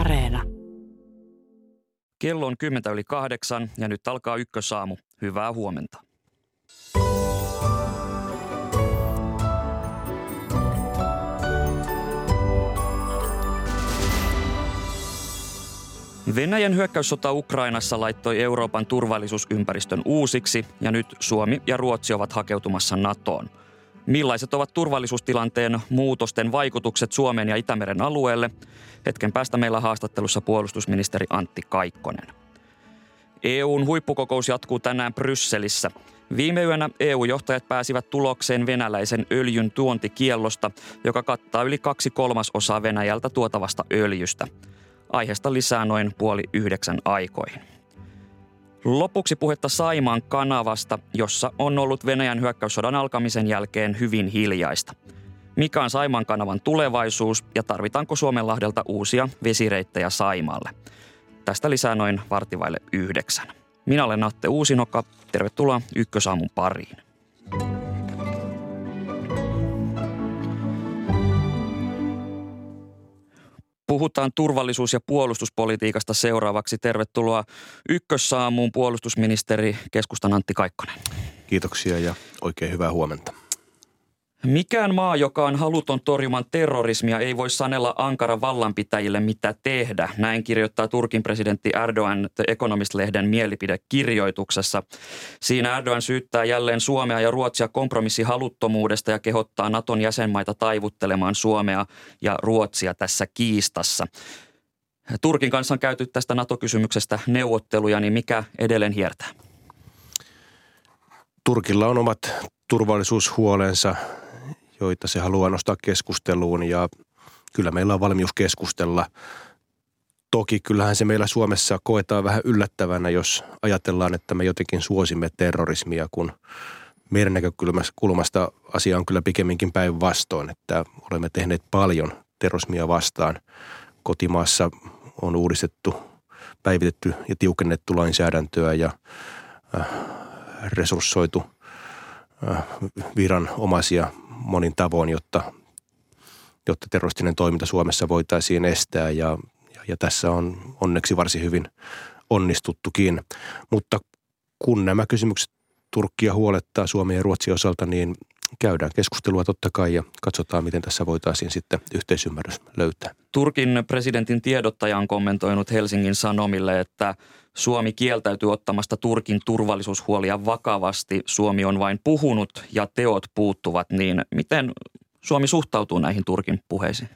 Areena. Kello on 7:10 ja nyt alkaa Ykkösaamu. Hyvää huomenta. Venäjän hyökkäyssota Ukrainassa laittoi Euroopan turvallisuusympäristön uusiksi ja nyt Suomi ja Ruotsi ovat hakeutumassa NATOon. Millaiset ovat turvallisuustilanteen muutosten vaikutukset Suomen ja Itämeren alueelle? Hetken päästä meillä haastattelussa puolustusministeri Antti Kaikkonen. EU:n huippukokous jatkuu tänään Brysselissä. Viime yönä EU-johtajat pääsivät tulokseen venäläisen öljyn tuontikiellosta, joka kattaa yli 2/3 Venäjältä tuotavasta öljystä. Aiheesta lisää noin 8:30 aikoihin. Lopuksi puhetta Saimaan kanavasta, jossa on ollut Venäjän hyökkäyssodan alkamisen jälkeen hyvin hiljaista. Mikä on Saimaan kanavan tulevaisuus ja tarvitaanko Suomenlahdelta uusia vesireittejä Saimaalle? Tästä lisää noin 8:15. Minä olen Atte Uusinoka. Tervetuloa Ykkösaamun pariin. Puhutaan turvallisuus- ja puolustuspolitiikasta seuraavaksi. Tervetuloa Ykkössaamuun puolustusministeri keskustan Antti Kaikkonen. Kiitoksia ja oikein hyvää huomenta. Mikään maa, joka on haluton torjumaan terrorismia, ei voi sanella ankaran vallanpitäjille, mitä tehdä. Näin kirjoittaa Turkin presidentti Erdogan The Economist-lehden mielipidekirjoituksessa. Siinä Erdogan syyttää jälleen Suomea ja Ruotsia kompromissihaluttomuudesta ja kehottaa Naton jäsenmaita taivuttelemaan Suomea ja Ruotsia tässä kiistassa. Turkin kanssa on käyty tästä NATO-kysymyksestä neuvotteluja, niin mikä edelleen hiertää? Turkilla on omat turvallisuushuolensa, joita se haluaa nostaa keskusteluun, ja kyllä meillä on valmius keskustella. Toki kyllähän se meillä Suomessa koetaan vähän yllättävänä, jos ajatellaan, että me jotenkin suosimme terrorismia, kun meidän näkökulmasta asia on kyllä pikemminkin päinvastoin, että olemme tehneet paljon terrorismia vastaan. Kotimaassa on uudistettu, päivitetty ja tiukennettu lainsäädäntöä ja resurssoitu viranomaisia monin tavoin, jotta terroristinen toiminta Suomessa voitaisiin estää ja tässä on onneksi varsin hyvin onnistuttukin. Mutta kun nämä kysymykset Turkkia huolettaa Suomen ja Ruotsin osalta, niin käydään keskustelua totta kai ja katsotaan, miten tässä voitaisiin sitten yhteisymmärrys löytää. Turkin presidentin tiedottaja on kommentoinut Helsingin Sanomille, että Suomi kieltäytyy ottamasta Turkin turvallisuushuolia vakavasti. Suomi on vain puhunut ja teot puuttuvat, niin miten Suomi suhtautuu näihin Turkin puheisiin?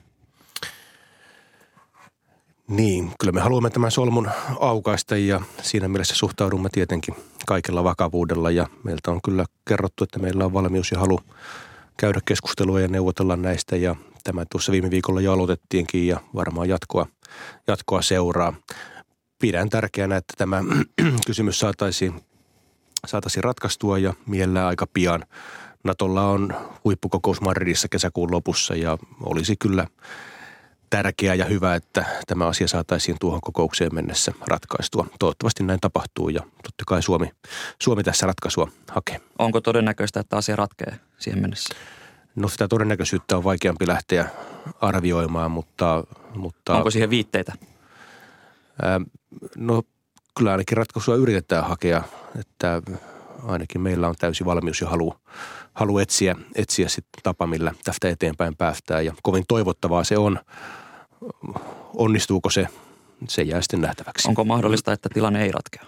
Niin, kyllä me haluamme tämän solmun aukaista ja siinä mielessä suhtaudumme tietenkin kaikella vakavuudella ja meiltä on kyllä kerrottu, että meillä on valmius ja halu käydä keskustelua ja neuvotella näistä ja tämä tuossa viime viikolla jo aloitettiinkin ja varmaan jatkoa seuraa. Pidän tärkeänä, että tämä kysymys saataisiin ratkaistua ja mielellään aika pian. Natolla on huippukokous Madridissa kesäkuun lopussa ja olisi kyllä tärkeää ja hyvä, että tämä asia saataisiin tuohon kokoukseen mennessä ratkaistua. Toivottavasti näin tapahtuu ja totta kai Suomi tässä ratkaisua hakee. Onko todennäköistä, että asia ratkeaa siihen mennessä? No sitä todennäköisyyttä on vaikeampi lähteä arvioimaan, mutta onko siihen viitteitä? No kyllä ainakin ratkaisua yritetään hakea, että ainakin meillä on täysi valmius ja halu etsiä sitten tapa, millä tästä eteenpäin päästään. Ja kovin toivottavaa se on. Onnistuuko se jää sitten nähtäväksi. Onko mahdollista, että tilanne ei ratkea?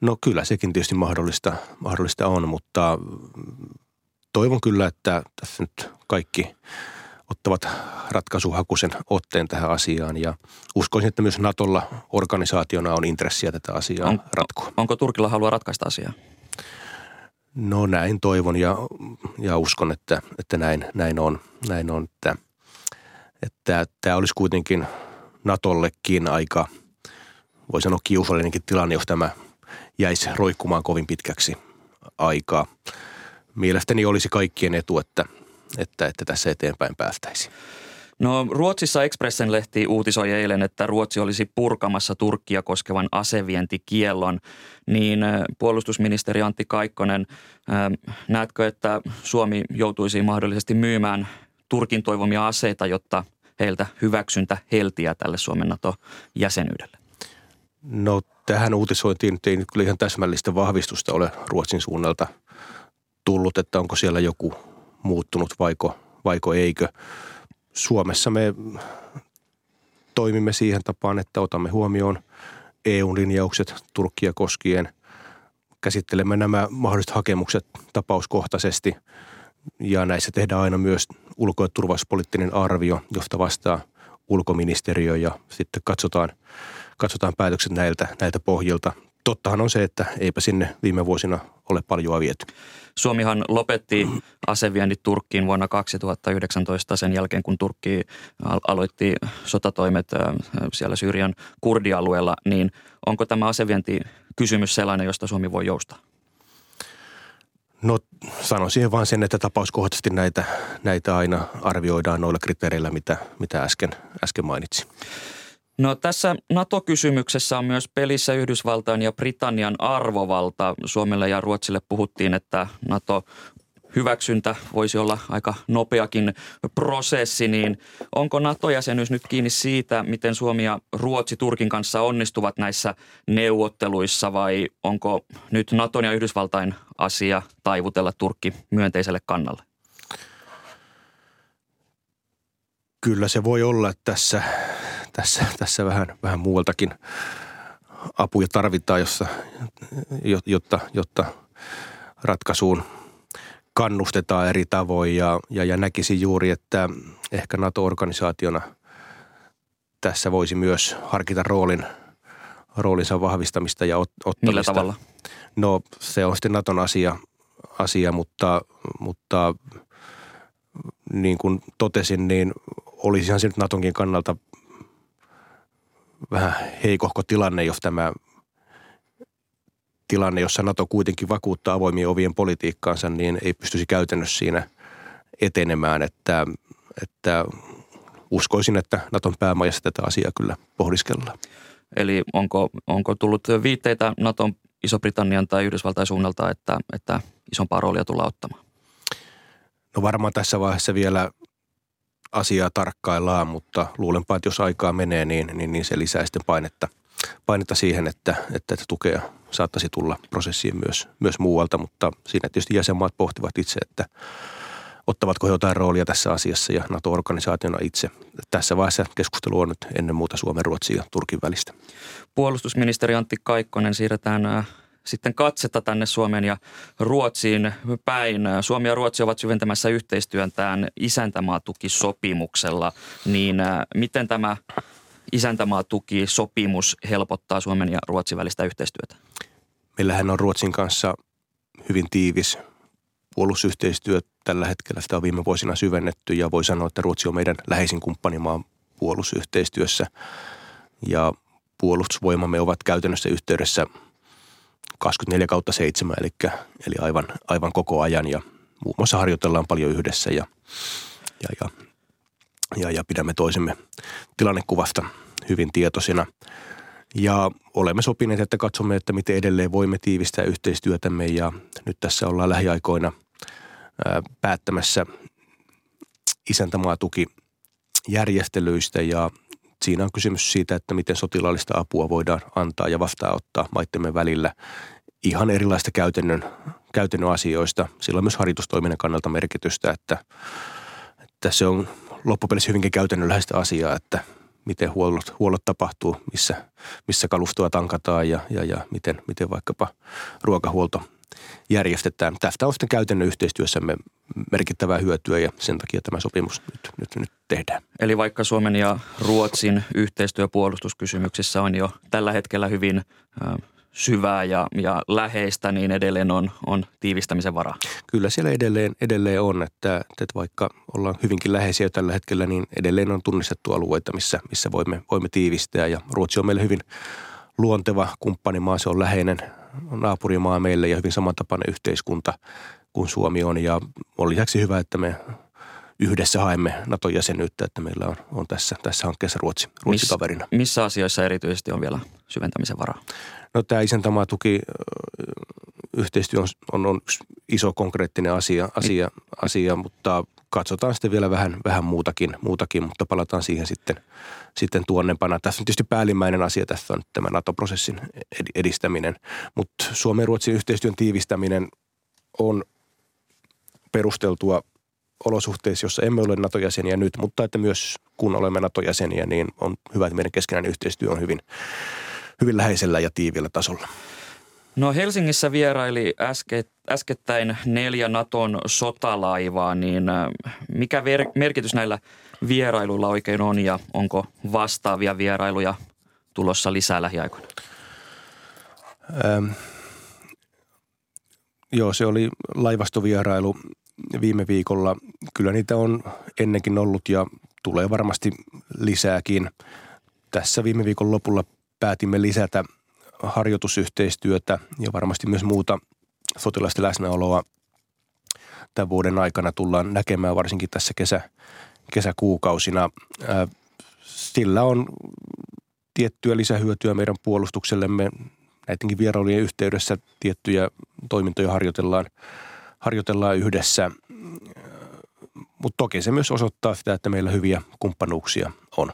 No kyllä sekin tietysti mahdollista on, mutta toivon kyllä, että tässä nyt kaikki ottavat ratkaisuhakuisen otteen tähän asiaan ja uskoisin, että myös Natolla organisaationa on intressiä tätä asiaa ratkoa. Onko Turkilla halua ratkaista asiaa? No näin toivon ja uskon, että näin on. Että tämä olisi kuitenkin Natollekin aika, voi sanoa kiusallinenkin tilanne, jos tämä jäisi roikkumaan kovin pitkäksi aikaa. Mielestäni olisi kaikkien etu, että tässä eteenpäin päästäisiin. No Ruotsissa Expressen-lehti uutisoi eilen, että Ruotsi olisi purkamassa Turkkia koskevan asevientikiellon. Niin puolustusministeri Antti Kaikkonen, näetkö, että Suomi joutuisi mahdollisesti myymään Turkin toivomia aseita, jotta heiltä hyväksyntä heltiä tälle Suomen NATO-jäsenyydelle? No tähän uutisointiin ei nyt kyllä ihan täsmällistä vahvistusta ole Ruotsin suunnalta tullut, että onko siellä joku muuttunut vaiko eikö. Suomessa me toimimme siihen tapaan, että otamme huomioon EU-linjaukset Turkkia koskien. Käsittelemme nämä mahdolliset hakemukset tapauskohtaisesti ja näissä tehdään aina myös ulko- ja turvallisuuspoliittinen arvio, josta vastaa ulkoministeriö ja sitten katsotaan päätökset näiltä pohjilta. Tottahan on se, että eipä sinne viime vuosina ole paljoa viety. Suomihan lopetti aseviennit Turkkiin vuonna 2019 sen jälkeen, kun Turkki aloitti sotatoimet siellä Syyrian kurdialueella. Niin onko tämä asevientikysymys sellainen, josta Suomi voi joustaa? No sanon siihen vaan sen, että tapauskohtaisesti näitä aina arvioidaan noilla kriteereillä, mitä äsken mainitsin. No tässä NATO-kysymyksessä on myös pelissä Yhdysvaltain ja Britannian arvovalta. Suomelle ja Ruotsille puhuttiin, että NATO-hyväksyntä voisi olla aika nopeakin prosessi. Niin onko NATO-jäsenyys nyt kiinni siitä, miten Suomi ja Ruotsi Turkin kanssa onnistuvat näissä neuvotteluissa vai onko nyt NATOn ja Yhdysvaltain asia taivutella Turkki myönteiselle kannalle? Kyllä se voi olla, että tässä vähän muualtakin apuja tarvitaan, jotta ratkaisuun kannustetaan eri tavoin. Ja näkisin juuri, että ehkä NATO-organisaationa tässä voisi myös harkita roolinsa vahvistamista ja ottamista. Millä tavalla? No se on sitten NATOn asia mutta niin kuin totesin, niin olisihan se nyt NATOnkin kannalta vähän heikohko tilanne, jos tämä tilanne, jossa NATO kuitenkin vakuuttaa avoimien ovien politiikkaansa, niin ei pystyisi käytännössä siinä etenemään, että uskoisin, että NATOn päämajassa tätä asiaa kyllä pohdiskellaan. Eli onko tullut viitteitä NATOn, Iso-Britannian tai Yhdysvaltain suunnalta, että isompaa roolia tullaan ottamaan? No varmaan tässä vaiheessa vielä asiaa tarkkaillaan, mutta luulenpa, että jos aikaa menee, niin se lisää sitten painetta siihen, että tukea saattaisi tulla prosessiin myös muualta, mutta siinä tietysti jäsenmaat pohtivat itse, että ottavatko he jotain roolia tässä asiassa ja NATO-organisaationa itse. Tässä vaiheessa keskustelu on nyt ennen muuta Suomen, Ruotsin ja Turkin välistä. Puolustusministeri Antti Kaikkonen, siirretään sitten katsetta tänne Suomen ja Ruotsiin päin. Suomi ja Ruotsi ovat syventämässä yhteistyötään isäntämaatukisopimuksella. Niin miten tämä isäntämaatukisopimus helpottaa Suomen ja Ruotsin välistä yhteistyötä? Meillähän on Ruotsin kanssa hyvin tiivis puolustusyhteistyö tällä hetkellä. Sitä on viime vuosina syvennetty ja voi sanoa, että Ruotsi on meidän läheisin kumppanimaan puolustusyhteistyössä. Ja puolustusvoimamme ovat käytännössä yhteydessä 24/7, eli aivan koko ajan ja muun muassa harjoitellaan paljon yhdessä ja pidämme toisemme tilannekuvasta hyvin tietoisina. Ja olemme sopineet, että katsomme, että miten edelleen voimme tiivistää yhteistyötämme ja nyt tässä ollaan lähiaikoina päättämässä isäntämaatukijärjestelyistä ja siinä on kysymys siitä, että miten sotilaallista apua voidaan antaa ja vastaanottaa maittemme välillä ihan erilaista käytännön asioista. Sillä on myös harjoitustoiminnan kannalta merkitystä, että se on loppupelissä hyvinkin käytännönläheistä asiaa, että miten huollot tapahtuu, missä kalustoa tankataan ja miten vaikkapa ruokahuolto järjestetään. Tästä on sitten käytännön yhteistyössämme merkittävää hyötyä ja sen takia tämä sopimus nyt tehdään. Eli vaikka Suomen ja Ruotsin yhteistyö puolustuskysymyksissä on jo tällä hetkellä hyvin syvää ja läheistä, niin edelleen on tiivistämisen varaa. Kyllä siellä edelleen on, että vaikka ollaan hyvinkin läheisiä tällä hetkellä, niin edelleen on tunnistettu alueita, missä voimme tiivistää ja Ruotsi on meille hyvin luonteva kumppanimaa, se on läheinen naapurimaa meille ja hyvin samantapainen yhteiskunta kuin Suomi on. Ja on lisäksi hyvä, että me yhdessä haemme NATO-jäsenyyttä, että meillä on tässä hankkeessa Ruotsi kaverina. Missä asioissa erityisesti on vielä syventämisen varaa? No tämä isäntämaatuki yhteistyö on yksi iso konkreettinen asia, mutta katsotaan sitten vielä vähän muutakin, mutta palataan siihen sitten tuonnempana. Tässä on tietysti päällimmäinen asia, tässä on tämä NATO-prosessin edistäminen, mutta Suomen ja Ruotsin yhteistyön tiivistäminen on perusteltua olosuhteissa, jossa emme ole NATO-jäseniä nyt, mutta että myös kun olemme NATO-jäseniä, niin on hyvä, että meidän keskenäinen yhteistyö on hyvin läheisellä ja tiivillä tasolla. No Helsingissä vieraili äskettäin 4 Naton sotalaivaa, niin mikä merkitys näillä vierailuilla oikein on ja onko vastaavia vierailuja tulossa lisää lähiaikoina? Joo, se oli laivastovierailu viime viikolla. Kyllä niitä on ennenkin ollut ja tulee varmasti lisääkin. Tässä viime viikon lopulla päätimme lisätä harjoitusyhteistyötä ja varmasti myös muuta sotilaisten läsnäoloa tämän vuoden aikana tullaan näkemään, varsinkin tässä kesäkuukausina. Sillä on tiettyä lisähyötyä meidän puolustuksellemme. Näidenkin vierailujen yhteydessä tiettyjä toimintoja harjoitellaan yhdessä, mutta toki se myös osoittaa sitä, että meillä hyviä kumppanuuksia on.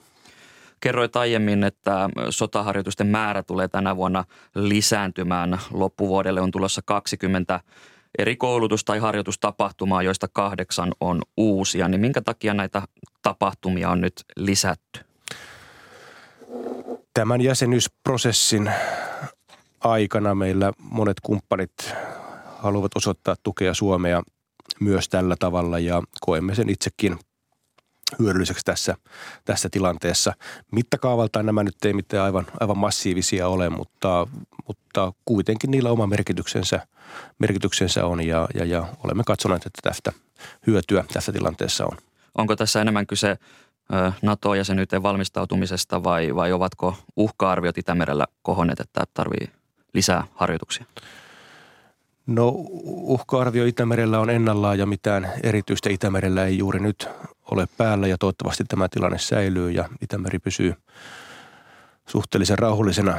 Kerroit aiemmin, että sotaharjoitusten määrä tulee tänä vuonna lisääntymään. Loppuvuodelle on tulossa 20 eri koulutus- tai harjoitustapahtumaa, joista 8 on uusia. Niin minkä takia näitä tapahtumia on nyt lisätty? Tämän jäsenyysprosessin aikana meillä monet kumppanit haluavat osoittaa tukea Suomea myös tällä tavalla ja koemme sen itsekin hyödylliseksi tässä tilanteessa. Mittakaavaltaan nämä nyt ei mitään aivan massiivisia ole, mutta kuitenkin niillä oma merkityksensä on ja olemme katsoneet, että tästä hyötyä tässä tilanteessa on. Onko tässä enemmän kyse NATO-jäsenyyteen valmistautumisesta vai ovatko uhka-arviot Itämerellä kohonneet, että tarvitsee lisää harjoituksia? No uhka-arvio Itämerellä on ennallaan ja mitään erityistä Itämerellä ei juuri nyt ole päällä ja toivottavasti tämä tilanne säilyy ja Itämeri pysyy suhteellisen rauhallisena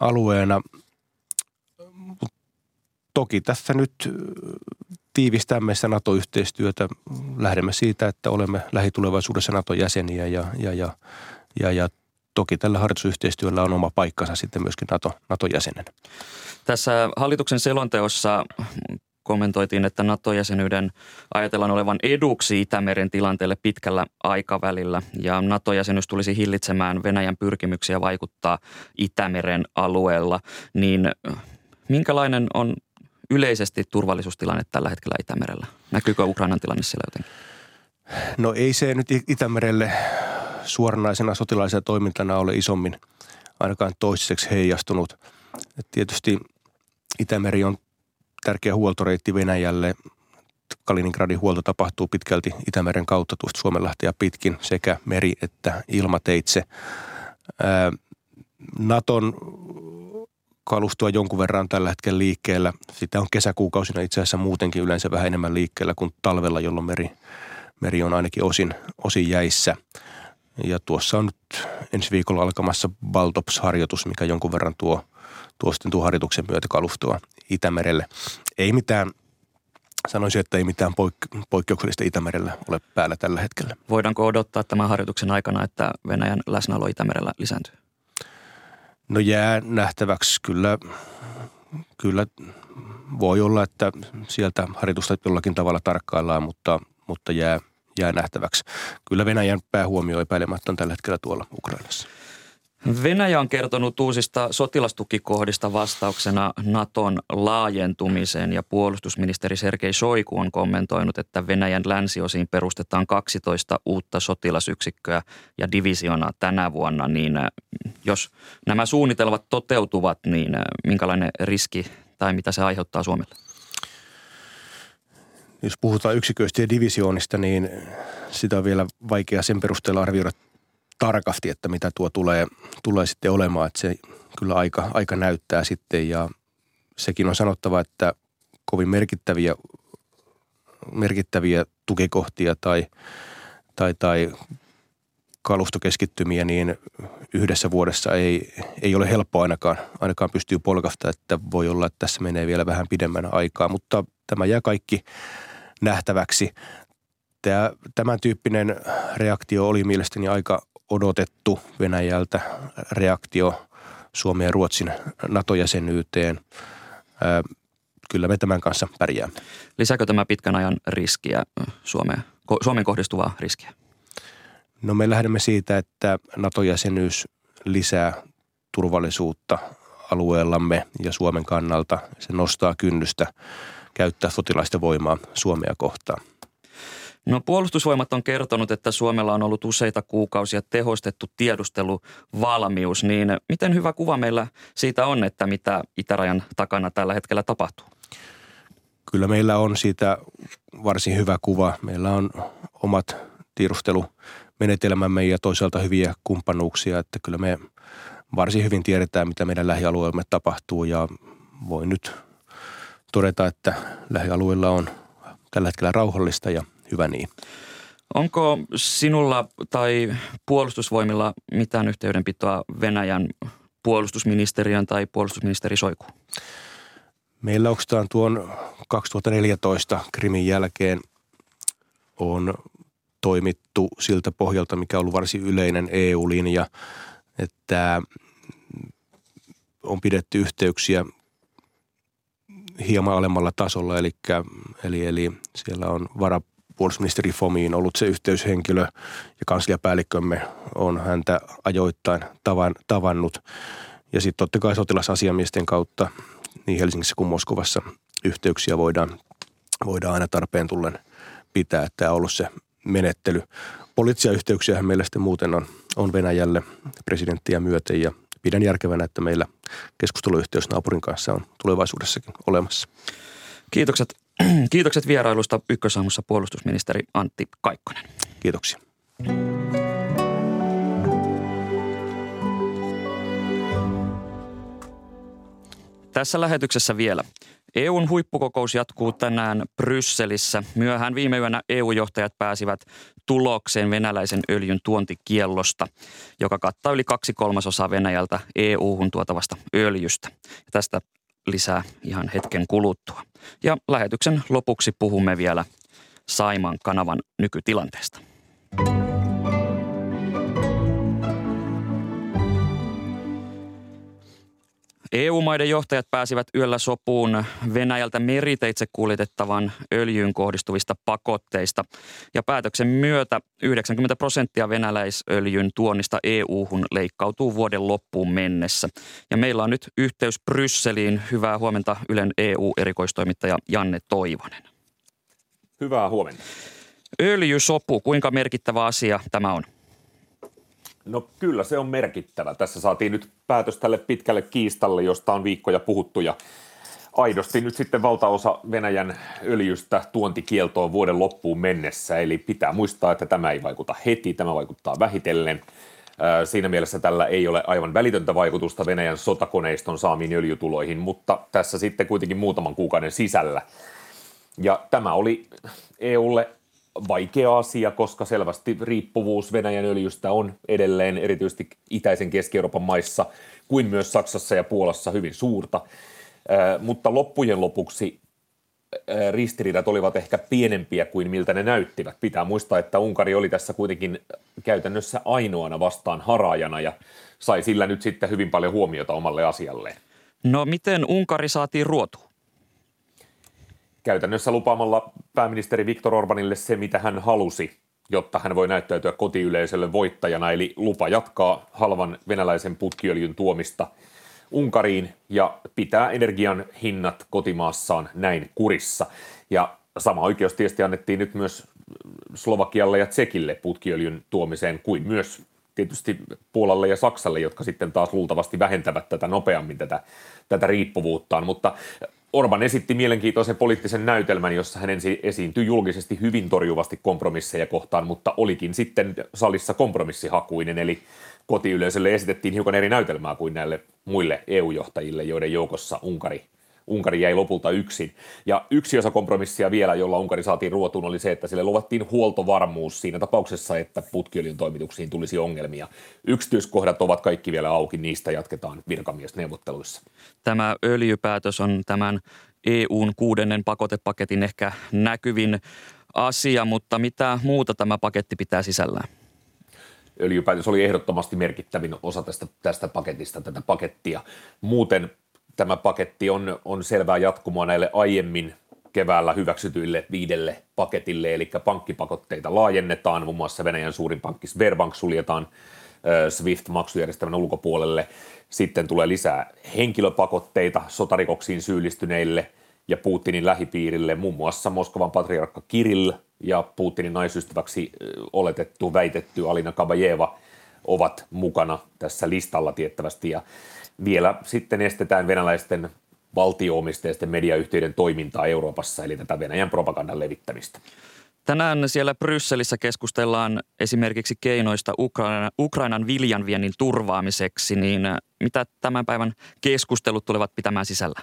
alueena. Toki tässä nyt tiivistämme sitä NATO-yhteistyötä. Lähdemme siitä, että olemme lähitulevaisuudessa NATO-jäseniä ja toki tällä harjoitusyhteistyöllä on oma paikkansa sitten myöskin NATO-jäsenen. Tässä hallituksen selonteossa kommentoitiin, että NATO-jäsenyyden ajatellaan olevan eduksi Itämeren tilanteelle pitkällä aikavälillä ja NATO-jäsenyys tulisi hillitsemään Venäjän pyrkimyksiä vaikuttaa Itämeren alueella. Niin minkälainen on yleisesti turvallisuustilanne tällä hetkellä Itämerellä? Näkyykö Ukrainan tilanne siellä jotenkin? No ei se nyt Itämerelle suoranaisena sotilaisena toimintana ole isommin ainakaan toiseksi heijastunut. Tietysti Itämeri on tärkeä huoltoreitti Venäjälle. Kaliningradin huolto tapahtuu pitkälti Itämeren kautta tuosta Suomenlahtia pitkin sekä meri- että ilmateitse. Naton kalustoa jonkun verran tällä hetkellä liikkeellä. Sitä on kesäkuukausina itse asiassa muutenkin yleensä vähän enemmän liikkeellä kuin talvella, jolloin meri on ainakin osin jäissä. Ja tuossa on nyt ensi viikolla alkamassa Baltops-harjoitus, mikä jonkun verran tuo harjoituksen myötä kalustoa Itämerelle. Sanoisin, että ei mitään poikkeuksellista Itämerellä ole päällä tällä hetkellä. Voidaanko odottaa tämän harjoituksen aikana, että Venäjän läsnäolo Itämerellä lisääntyy? No jää nähtäväksi. Kyllä voi olla, että sieltä harjoitusta jollakin tavalla tarkkaillaan, mutta jää nähtäväksi. Kyllä Venäjän päähuomio epäilemättä on tällä hetkellä tuolla Ukrainassa. Venäjä on kertonut uusista sotilastukikohdista vastauksena Naton laajentumiseen ja puolustusministeri Sergei Shoigu on kommentoinut, että Venäjän länsiosiin perustetaan 12 uutta sotilasyksikköä ja divisioonaa tänä vuonna. Niin jos nämä suunnitelmat toteutuvat, niin minkälainen riski tai mitä se aiheuttaa Suomelle? Jos puhutaan yksiköistä ja divisioonista, niin sitä on vielä vaikea sen perusteella arvioida tarkasti, että mitä tuo tulee sitten olemaan. Että se kyllä aika näyttää sitten ja sekin on sanottava, että kovin merkittäviä tukikohtia tai kalustokeskittymiä niin yhdessä vuodessa ei ole helppoa ainakaan pystyy polkasta, että voi olla, että tässä menee vielä vähän pidemmän aikaa, mutta tämä jää kaikki nähtäväksi. Tämän tyyppinen reaktio oli mielestäni aika odotettu Venäjältä, reaktio Suomen ja Ruotsin NATO-jäsenyyteen. Kyllä me tämän kanssa pärjäämme. Lisääkö tämä pitkän ajan riskiä Suomeen kohdistuvaa riskiä? No me lähdemme siitä, että NATO-jäsenyys lisää turvallisuutta alueellamme ja Suomen kannalta. Se nostaa kynnystä käyttää sotilaista voimaa Suomea kohtaan. No puolustusvoimat on kertonut, että Suomella on ollut useita kuukausia tehostettu tiedusteluvalmius, niin miten hyvä kuva meillä siitä on, että mitä itärajan takana tällä hetkellä tapahtuu? Kyllä meillä on siitä varsin hyvä kuva. Meillä on omat tiedustelumenetelmämme ja toisaalta hyviä kumppanuuksia, että kyllä me varsin hyvin tiedetään, mitä meidän lähialueemme tapahtuu ja voin nyt todeta, että lähialueilla on tällä hetkellä rauhallista ja hyvä niin. Onko sinulla tai puolustusvoimilla mitään yhteydenpitoa Venäjän puolustusministeriön tai puolustusministeri Shoiguun? Meillä oikeastaan tuon 2014 Krimin jälkeen on toimittu siltä pohjalta, mikä on ollut varsin yleinen EU-linja, että on pidetty yhteyksiä hieman alemmalla tasolla, eli siellä on puolustusministeri Fomiin ollut se yhteyshenkilö ja kansliapäällikkömme on häntä ajoittain tavannut. Ja sitten totta kai sotilasasiamiesten kautta niin Helsingissä kuin Moskovassa yhteyksiä voidaan aina tarpeen tullen pitää. Tämä on ollut se menettely. Poliittisia yhteyksiähän meillä sitten muuten on Venäjälle presidenttiä myöten ja pidän järkevänä, että meillä keskusteluyhteys naapurin kanssa on tulevaisuudessakin olemassa. Kiitokset vierailusta Ykkösaamussa puolustusministeri Antti Kaikkonen. Kiitoksia. Tässä lähetyksessä vielä. EUn huippukokous jatkuu tänään Brysselissä. Myöhään viime yönä EU-johtajat pääsivät tulokseen venäläisen öljyn tuontikiellosta, joka kattaa yli 2/3 Venäjältä EU-hun tuotavasta öljystä. Ja tästä lisää ihan hetken kuluttua. Ja lähetyksen lopuksi puhumme vielä Saimaan kanavan nykytilanteesta. EU-maiden johtajat pääsivät yöllä sopuun Venäjältä meriteitse kuljetettavan öljyyn kohdistuvista pakotteista. Ja päätöksen myötä 90% venäläisöljyn tuonnista EU-hun leikkautuu vuoden loppuun mennessä. Ja meillä on nyt yhteys Brysseliin. Hyvää huomenta Ylen EU-erikoistoimittaja Janne Toivonen. Hyvää huomenta. Öljysopu, kuinka merkittävä asia tämä on? No kyllä se on merkittävä. Tässä saatiin nyt päätös tälle pitkälle kiistalle, josta on viikkoja puhuttu ja aidosti nyt sitten valtaosa Venäjän öljystä tuontikieltoon vuoden loppuun mennessä. Eli pitää muistaa, että tämä ei vaikuta heti, tämä vaikuttaa vähitellen. Siinä mielessä tällä ei ole aivan välitöntä vaikutusta Venäjän sotakoneiston saamiin öljytuloihin, mutta tässä sitten kuitenkin muutaman kuukauden sisällä. Ja tämä oli EUlle vaikea asia, koska selvästi riippuvuus Venäjän öljystä on edelleen erityisesti itäisen Keski-Euroopan maissa kuin myös Saksassa ja Puolassa hyvin suurta, mutta loppujen lopuksi ristiriidat olivat ehkä pienempiä kuin miltä ne näyttivät. Pitää muistaa, että Unkari oli tässä kuitenkin käytännössä ainoana vastaan haraajana ja sai sillä nyt sitten hyvin paljon huomiota omalle asialleen. No miten Unkari saatiin ruotuun? Käytännössä lupaamalla pääministeri Viktor Orbanille se, mitä hän halusi, jotta hän voi näyttäytyä kotiyleisölle voittajana, eli lupa jatkaa halvan venäläisen putkiöljyn tuomista Unkariin ja pitää energian hinnat kotimaassaan näin kurissa. Ja sama oikeus tietysti annettiin nyt myös Slovakialle ja Tsekille putkiöljyn tuomiseen kuin myös tietysti Puolalle ja Saksalle, jotka sitten taas luultavasti vähentävät tätä nopeammin tätä riippuvuuttaan, mutta Orban esitti mielenkiintoisen poliittisen näytelmän, jossa hän esiintyi julkisesti hyvin torjuvasti kompromisseja kohtaan, mutta olikin sitten salissa kompromissihakuinen, eli kotiyleisölle esitettiin hiukan eri näytelmää kuin näille muille EU-johtajille, joiden joukossa Unkari jäi lopulta yksin. Ja yksi osa kompromissia vielä, jolla Unkari saatiin ruotuun, oli se, että sille luvattiin huoltovarmuus siinä tapauksessa, että putkiöljyn toimituksiin tulisi ongelmia. Yksityiskohdat ovat kaikki vielä auki, niistä jatketaan virkamiesneuvotteluissa. Tämä öljypäätös on tämän EU:n 6. pakotepaketin ehkä näkyvin asia, mutta mitä muuta tämä paketti pitää sisällään? Öljypäätös oli ehdottomasti merkittävin osa tästä paketista, tätä pakettia. Muuten tämä paketti on selvää jatkumoa näille aiemmin keväällä hyväksytyille 5 paketille, eli pankkipakotteita laajennetaan, muun muassa Venäjän suurin pankki Sberbank suljetaan SWIFT-maksujärjestelmän ulkopuolelle. Sitten tulee lisää henkilöpakotteita sotarikoksiin syyllistyneille ja Putinin lähipiirille, muun muassa Moskovan patriarkka Kirill ja Putinin naisystäväksi väitetty Alina Kabajeva ovat mukana tässä listalla tiettävästi. Ja vielä sitten estetään venäläisten valtio-omisteisten mediayhtiöiden toimintaa Euroopassa, eli tätä Venäjän propagandan levittämistä. Tänään siellä Brysselissä keskustellaan esimerkiksi keinoista Ukrainan viljanviennin turvaamiseksi, niin mitä tämän päivän keskustelut tulevat pitämään sisällä?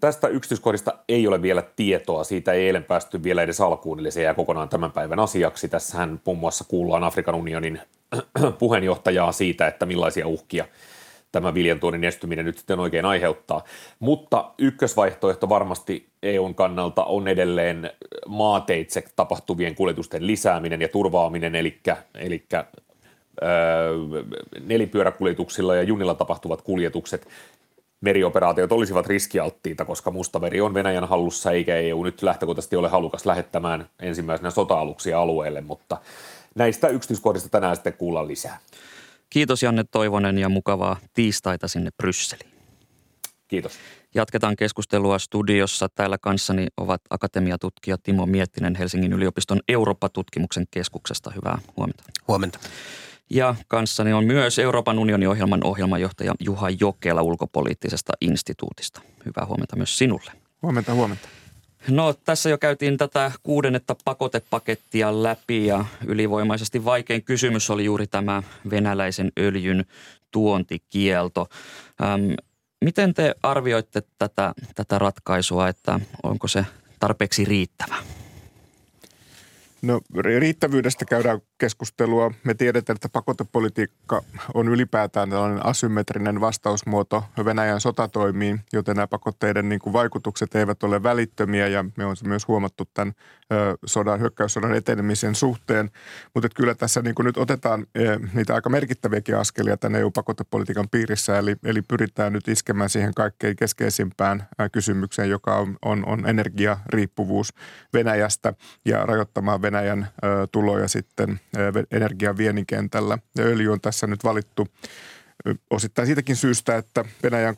Tästä yksityiskohdista ei ole vielä tietoa, siitä ei eilen päästy vielä edes alkuun, eli se jää kokonaan tämän päivän asiaksi. Tässähän muun muassa kuullaan Afrikan unionin puheenjohtajaa siitä, että millaisia uhkia tämä viljantuonnin estyminen nyt sitten oikein aiheuttaa. Mutta ykkösvaihtoehto varmasti EUn kannalta on edelleen maateitse tapahtuvien kuljetusten lisääminen ja turvaaminen, eli nelipyöräkuljetuksilla ja junilla tapahtuvat kuljetukset. Merioperaatiot olisivat riskialttiita, koska Mustameri on Venäjän hallussa, eikä EU nyt lähtökohtaisesti ole halukas lähettämään ensimmäisenä sota-aluksia alueelle, mutta näistä yksityiskohdista tänään sitten kuullaan lisää. Kiitos Janne Toivonen ja mukavaa tiistaita sinne Brysseliin. Kiitos. Jatketaan keskustelua studiossa. Täällä kanssani ovat akatemiatutkija Timo Miettinen Helsingin yliopiston Eurooppa-tutkimuksen keskuksesta. Hyvää huomenta. Huomenta. Ja kanssani on myös Euroopan unionin ohjelmanjohtaja Juha Jokela Ulkopoliittisesta instituutista. Hyvää huomenta myös sinulle. Huomenta, huomenta. No tässä jo käytiin tätä 6. pakotepakettia läpi ja ylivoimaisesti vaikein kysymys oli juuri tämä venäläisen öljyn tuontikielto. Miten te arvioitte tätä ratkaisua, että onko se tarpeeksi riittävä? No riittävyydestä käydään keskustelua. Me tiedetään, että pakotepolitiikka on ylipäätään tällainen asymmetrinen vastausmuoto Venäjän sotatoimiin, joten nämä pakotteiden vaikutukset eivät ole välittömiä ja me on se myös huomattu tämän hyökkäyssodan etenemisen suhteen. Mutta kyllä tässä nyt otetaan niitä aika merkittäviäkin askelia tämän EU-pakotepolitiikan piirissä, eli pyritään nyt iskemään siihen kaikkein keskeisimpään kysymykseen, joka on energiariippuvuus Venäjästä ja rajoittamaan Venäjän tuloja sitten energian viennin kentällä. Ja öljy on tässä nyt valittu osittain siitäkin syystä, että Venäjä on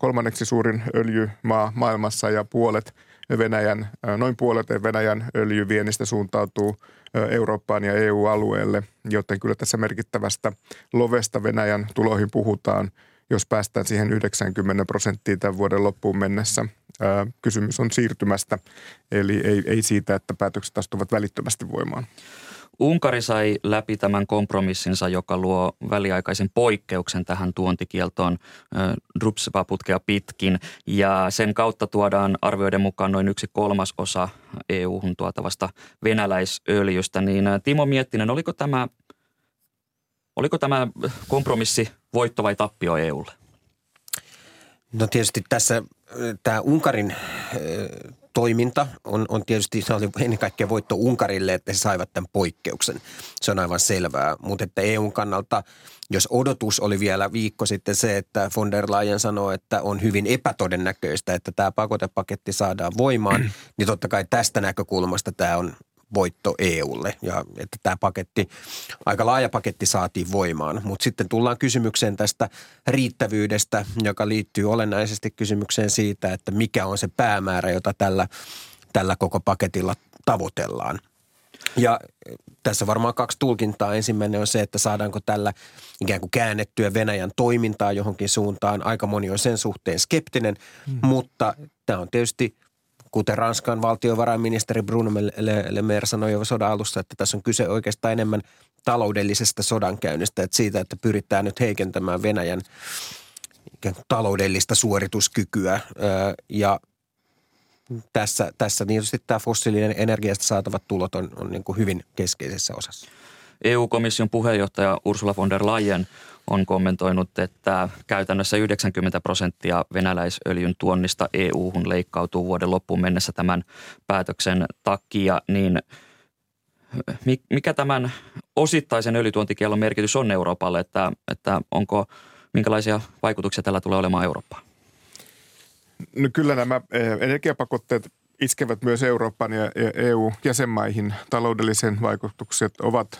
kolmanneksi suurin öljymaa maailmassa ja noin puolet Venäjän öljyviennistä suuntautuu Eurooppaan ja EU-alueelle, joten kyllä tässä merkittävästä lovesta Venäjän tuloihin puhutaan, jos päästään siihen 90% tämän vuoden loppuun mennessä. Kysymys on siirtymästä, eli ei siitä, että päätökset astuvat välittömästi voimaan. Unkari sai läpi tämän kompromissinsa, joka luo väliaikaisen poikkeuksen tähän tuontikieltoon Drupseba-putkea pitkin. Ja sen kautta tuodaan arvioiden mukaan noin 1/3 EU-hun tuotavasta venäläisöljystä. Niin Timo Miettinen, oliko tämä kompromissi voitto vai tappio EUlle? No tietysti tässä tämä Unkarin toiminta on tietysti, se oli ennen kaikkea voitto Unkarille, että he saivat tämän poikkeuksen. Se on aivan selvää, mutta että EUn kannalta, jos odotus oli vielä viikko sitten se, että von der Leyen sanoo, että on hyvin epätodennäköistä, että tämä pakotepaketti saadaan voimaan, niin totta kai tästä näkökulmasta tämä on voitto EUlle ja että tämä paketti, aika laaja paketti saatiin voimaan. Mutta sitten tullaan kysymykseen tästä riittävyydestä, joka liittyy olennaisesti kysymykseen siitä, että mikä on se päämäärä, jota tällä koko paketilla tavoitellaan. Ja tässä varmaan 2 tulkintaa. Ensimmäinen on se, että saadaanko tällä ikään kuin käännettyä Venäjän toimintaa johonkin suuntaan. Aika moni on sen suhteen skeptinen, mutta tämä on tietysti kuten Ranskan valtiovarainministeri Bruno Le Maire sanoi jo sodan alussa, että tässä on kyse oikeastaan enemmän taloudellisesta sodankäynnistä, että siitä, että pyritään nyt heikentämään Venäjän taloudellista suorituskykyä. Ja tässä tietysti tämä fossiilinen energiasta saatavat tulot on niin kuin hyvin keskeisessä osassa. EU-komission puheenjohtaja Ursula von der Leyen on kommentoinut, että käytännössä 90% venäläisöljyn tuonnista EU-hun leikkautuu vuoden loppuun mennessä tämän päätöksen takia, niin mikä tämän osittaisen öljytuontikielon merkitys on Euroopalle, että onko, minkälaisia vaikutuksia tällä tulee olemaan Eurooppaan? No kyllä nämä energiapakotteet iskevät myös Euroopan ja EU-jäsenmaihin. Taloudellisen vaikutukset ovat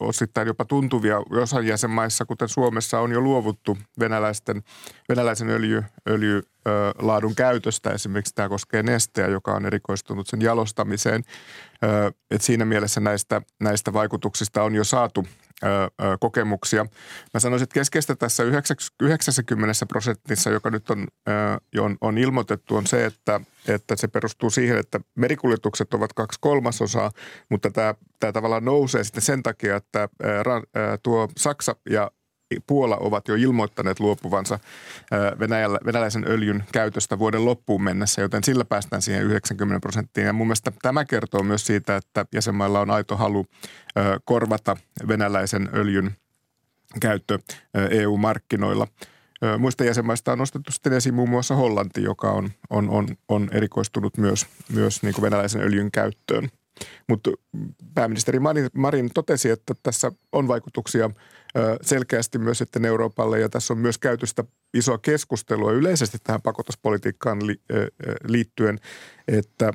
osittain jopa tuntuvia. Osan jäsenmaissa, kuten Suomessa, on jo luovuttu venäläisen öljylaadun käytöstä. Esimerkiksi tämä koskee Nesteä, joka on erikoistunut sen jalostamiseen. Et siinä mielessä näistä vaikutuksista on jo saatu kokemuksia. Mä sanoisin, että keskeistä tässä 90%, joka nyt on ilmoitettu, on se, että se perustuu siihen, että merikuljetukset ovat 2/3, mutta tämä tavallaan nousee sitten sen takia, että tuo Saksa ja Puola ovat jo ilmoittaneet luopuvansa venäläisen öljyn käytöstä vuoden loppuun mennessä, joten sillä päästään siihen 90%. Ja mun mielestä tämä kertoo myös siitä, että jäsenmailla on aito halu korvata venäläisen öljyn käyttö EU-markkinoilla. Muista jäsenmaista on nostettu sitten esiin muun muassa Hollanti, joka on erikoistunut myös niin kuin venäläisen öljyn käyttöön. Mutta pääministeri Marin totesi, että tässä on vaikutuksia selkeästi myös sitten Euroopalle, ja tässä on myös käyty sitä isoa keskustelua yleisesti tähän pakotuspolitiikkaan liittyen,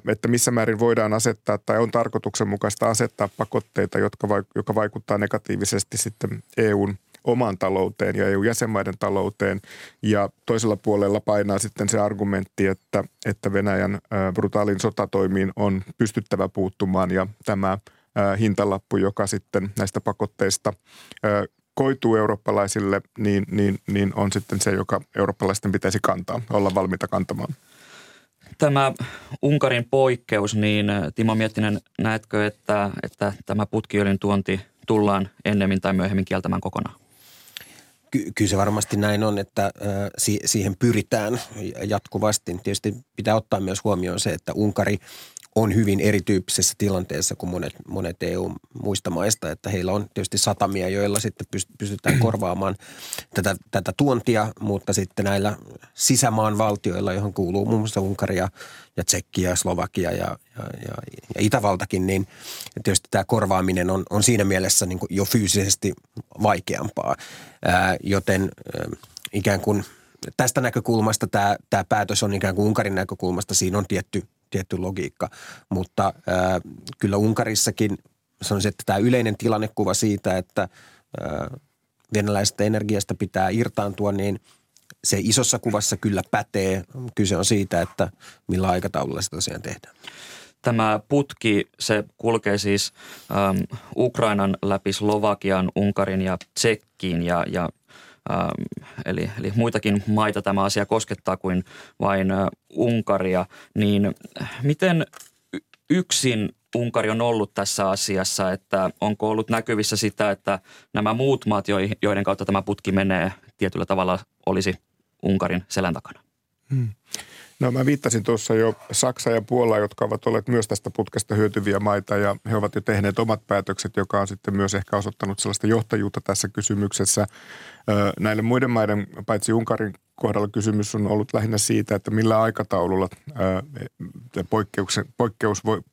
että missä määrin voidaan asettaa tai on tarkoituksenmukaista asettaa pakotteita, joka vaikuttaa negatiivisesti sitten EUn omaan talouteen ja EU-jäsenmaiden talouteen, ja toisella puolella painaa sitten se argumentti, että Venäjän brutaalin sotatoimiin on pystyttävä puuttumaan, ja tämä hintalappu, joka sitten näistä pakotteista koituu eurooppalaisille, niin on sitten se, joka eurooppalaisten pitäisi kantaa, olla valmiita kantamaan. Tämä Unkarin poikkeus, niin Timo Miettinen, näetkö, että tämä putkiöljyn tuonti tullaan ennemmin tai myöhemmin kieltämään kokonaan? Kyllä se varmasti näin on, että siihen pyritään jatkuvasti. Tietysti pitää ottaa myös huomioon se, että Unkari on hyvin erityyppisessä tilanteessa kuin monet EU-muista maista, että heillä on tietysti satamia, joilla sitten pystytään korvaamaan tätä tuontia, mutta sitten näillä sisämaan valtioilla, johon kuuluu muun muassa Unkaria ja Tsekkiä, Slovakia ja Itävaltakin, niin tietysti tämä korvaaminen on siinä mielessä niin kuin jo fyysisesti vaikeampaa, joten ikään kuin tästä näkökulmasta tämä päätös on ikään kuin Unkarin näkökulmasta, siinä on tietty logiikka, mutta kyllä Unkarissakin sanoisin, että tämä yleinen tilannekuva siitä, että venäläisestä energiasta pitää irtaantua, niin se isossa kuvassa kyllä pätee. Kyse on siitä, että millä aikataululla se tosiaan tehdään. Tämä putki, se kulkee siis Ukrainan läpi Slovakian, Unkarin ja Tsekkiin ja eli muitakin maita tämä asia koskettaa kuin vain Unkaria, niin miten yksin Unkari on ollut tässä asiassa, että onko ollut näkyvissä sitä, että nämä muut maat, joiden kautta tämä putki menee, tietyllä tavalla olisi Unkarin selän takana? No mä viittasin tuossa jo Saksa ja Puola, jotka ovat olleet myös tästä putkesta hyötyviä maita, ja he ovat jo tehneet omat päätökset, joka on sitten myös ehkä osoittanut sellaista johtajuutta tässä kysymyksessä. Näille muiden maiden, paitsi Unkarin kohdalla, kysymys on ollut lähinnä siitä, että millä aikataululla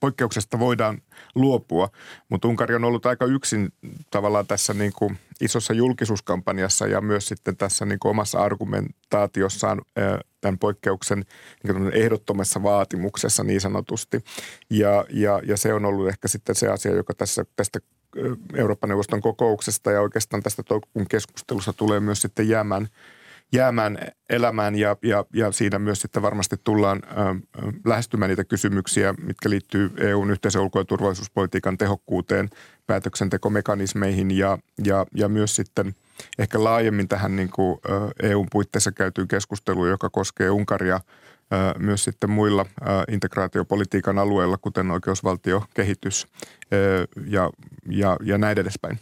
poikkeuksesta voidaan luopua. Mutta Unkari on ollut aika yksin tavallaan tässä niin kuin isossa julkisuuskampanjassa ja myös sitten tässä niin kuin omassa argumentaatiossaan tämän poikkeuksen niin ehdottomassa vaatimuksessa niin sanotusti. Ja se on ollut ehkä sitten se asia, joka tästä Euroopan neuvoston kokouksesta ja oikeastaan tästä toukokuun keskustelusta tulee myös sitten jäämään elämään, ja siinä myös sitten varmasti tullaan lähestymään niitä kysymyksiä, mitkä liittyy EUn yhteisen ulko- ja turvallisuuspolitiikan tehokkuuteen, päätöksentekomekanismeihin ja myös sitten ehkä laajemmin tähän niin kuin EUn puitteissa käytyyn keskusteluun, joka koskee Unkaria myös sitten muilla integraatiopolitiikan alueilla, kuten oikeusvaltiokehitys ja näin edespäin.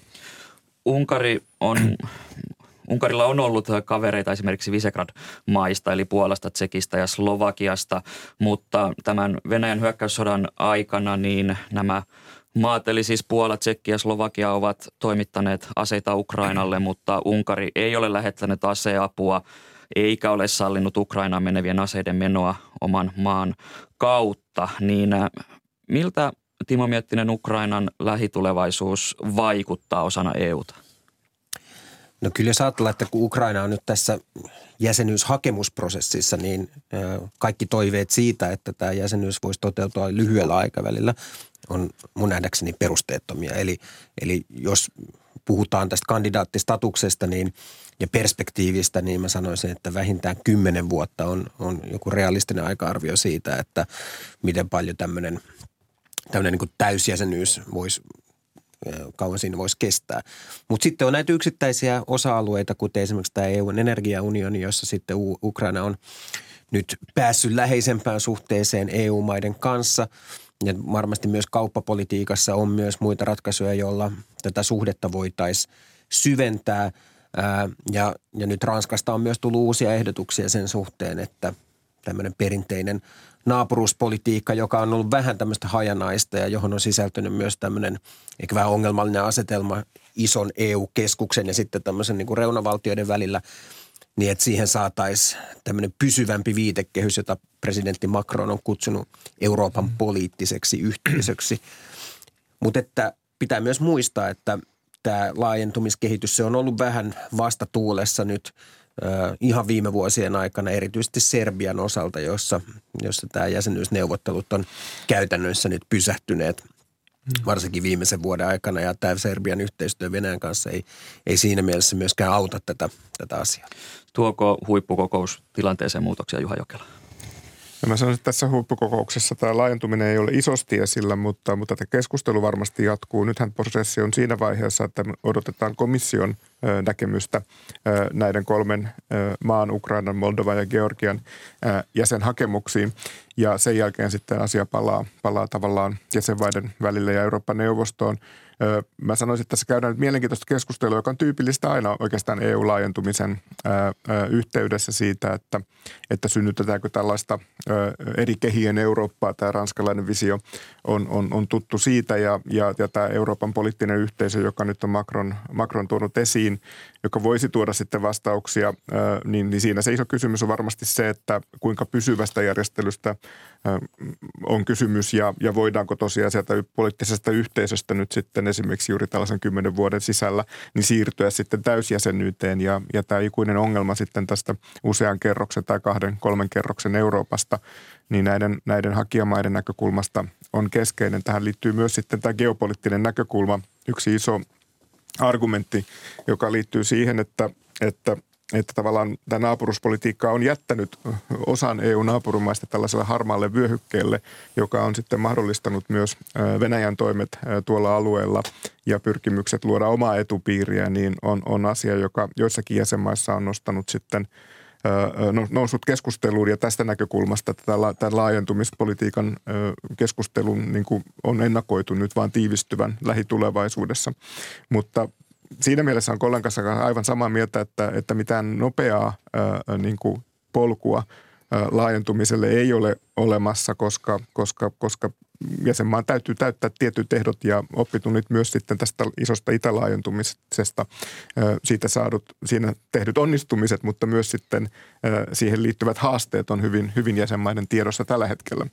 Unkarilla on ollut kavereita esimerkiksi Visegrad-maista, eli Puolasta, Tsekistä ja Slovakiasta, mutta tämän Venäjän hyökkäyssodan aikana niin nämä Maat, eli siis Puola, Tsekki ja Slovakia ovat toimittaneet aseita Ukrainalle, mutta Unkari ei ole lähettänyt aseapua eikä ole sallinut Ukrainaan menevien aseiden menoa oman maan kautta. Niin miltä, Timo Miettinen, Ukrainan lähitulevaisuus vaikuttaa osana EUta? No kyllä jos ajatellaan, että kun Ukraina on nyt tässä jäsenyyshakemusprosessissa, niin kaikki toiveet siitä, että tämä jäsenyys voisi toteutua lyhyellä aikavälillä, on mun nähdäkseni perusteettomia. Eli jos puhutaan tästä kandidaattistatuksesta niin, ja perspektiivistä, niin mä sanoisin, että vähintään 10 vuotta on joku realistinen aika-arvio siitä, että miten paljon tämmöinen niin kuin täysjäsenyys voisi kauan siinä voisi kestää. Mutta sitten on näitä yksittäisiä osa-alueita, kuten esimerkiksi tämä EU:n energiaunioni, jossa sitten Ukraina on nyt päässyt läheisempään suhteeseen EU-maiden kanssa. Ja varmasti myös kauppapolitiikassa on myös muita ratkaisuja, joilla tätä suhdetta voitaisiin syventää. Ja nyt Ranskasta on myös tullut uusia ehdotuksia sen suhteen, että tämmöinen perinteinen naapuruuspolitiikka, joka on ollut vähän tämmöistä hajanaista ja johon on sisältynyt myös tämmöinen ehkä vähän ongelmallinen asetelma ison EU-keskuksen ja sitten tämmöisen niin kuin reunavaltioiden välillä, niin että siihen saataisiin tämmöinen pysyvämpi viitekehys, jota presidentti Macron on kutsunut Euroopan poliittiseksi yhteisöksi. Mutta että pitää myös muistaa, että tämä laajentumiskehitys, se on ollut vähän vastatuulessa nyt ihan viime vuosien aikana, erityisesti Serbian osalta, jossa tämä jäsenyysneuvottelut on käytännössä nyt pysähtyneet, varsinkin viimeisen vuoden aikana. Ja tämä Serbian yhteistyö Venäjän kanssa ei siinä mielessä myöskään auta tätä asiaa. Tuoko huippukokous tilanteeseen muutoksia, Juha Jokela? Ja mä sanoisin, että tässä huippukokouksessa tämä laajentuminen ei ole isosti esillä, mutta tämä keskustelu varmasti jatkuu. Nythän prosessi on siinä vaiheessa, että odotetaan komission näkemystä näiden 3 maan, Ukrainan, Moldovan ja Georgian jäsenhakemuksiin. Ja sen jälkeen sitten asia palaa tavallaan jäsenmaiden välillä ja Euroopan neuvostoon. Mä sanoisin, että tässä käydään nyt mielenkiintoista keskustelua, joka on tyypillistä aina oikeastaan EU-laajentumisen yhteydessä siitä, että synnytetäänkö tällaista eri kehien Eurooppaa. Tämä ranskalainen visio on tuttu siitä ja tämä Euroopan poliittinen yhteisö, joka nyt on Macron tuonut esiin, joka voisi tuoda sitten vastauksia, niin siinä se iso kysymys on varmasti se, että kuinka pysyvästä järjestelystä on kysymys ja voidaanko tosiaan sieltä poliittisesta yhteisöstä nyt sitten esimerkiksi juuri tällaisen 10 vuoden sisällä niin siirtyä sitten täysjäsenyyteen ja tämä ikuinen ongelma sitten tästä usean kerroksen tai 2-3 kerroksen Euroopasta, niin näiden hakijamaiden näkökulmasta on keskeinen. Tähän liittyy myös sitten tämä geopoliittinen näkökulma, yksi iso argumentti, joka liittyy siihen, että tavallaan tämä naapuruspolitiikka on jättänyt osan EU-naapurimaista tällaiselle harmaalle vyöhykkeelle, joka on sitten mahdollistanut myös Venäjän toimet tuolla alueella ja pyrkimykset luoda omaa etupiiriä, niin on asia, joka joissakin jäsenmaissa on nostanut sitten noussut keskusteluun ja tästä näkökulmasta tämän laajentumispolitiikan keskustelun niin kuin on ennakoitu nyt vaan tiivistyvän lähitulevaisuudessa. Mutta siinä mielessä on kollegan kanssa aivan samaa mieltä, että mitään nopeaa niin kuin polkua laajentumiselle ei ole olemassa, koska jäsenmaan täytyy täyttää tietyt ehdot ja oppitunnit myös sitten tästä isosta itälaajentumisesta, siitä siinä tehdyt onnistumiset, mutta myös sitten siihen liittyvät haasteet on hyvin, hyvin jäsenmaiden tiedossa tällä hetkellä.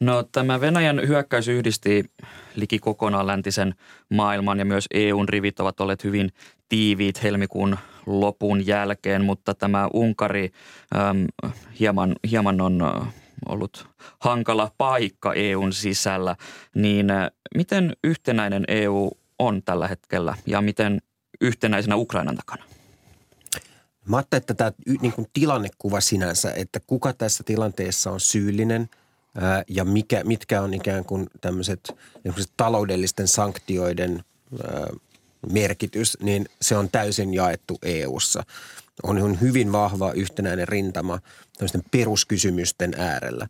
No tämä Venäjän hyökkäys yhdisti liki kokonaan läntisen maailman ja myös EUn rivit ovat olleet hyvin tiiviit helmikuun lopun jälkeen, mutta tämä Unkari hieman on ollut hankala paikka EUn sisällä, niin miten yhtenäinen EU on tällä hetkellä ja miten yhtenäisenä Ukrainan takana? Mä ajattelen, että tämä niin kuin tilannekuva sinänsä, että kuka tässä tilanteessa on syyllinen ja mitkä on ikään kuin tämmöiset taloudellisten sanktioiden merkitys, niin se on täysin jaettu EU:ssa. On hyvin vahva yhtenäinen rintama tämmöisten peruskysymysten äärellä.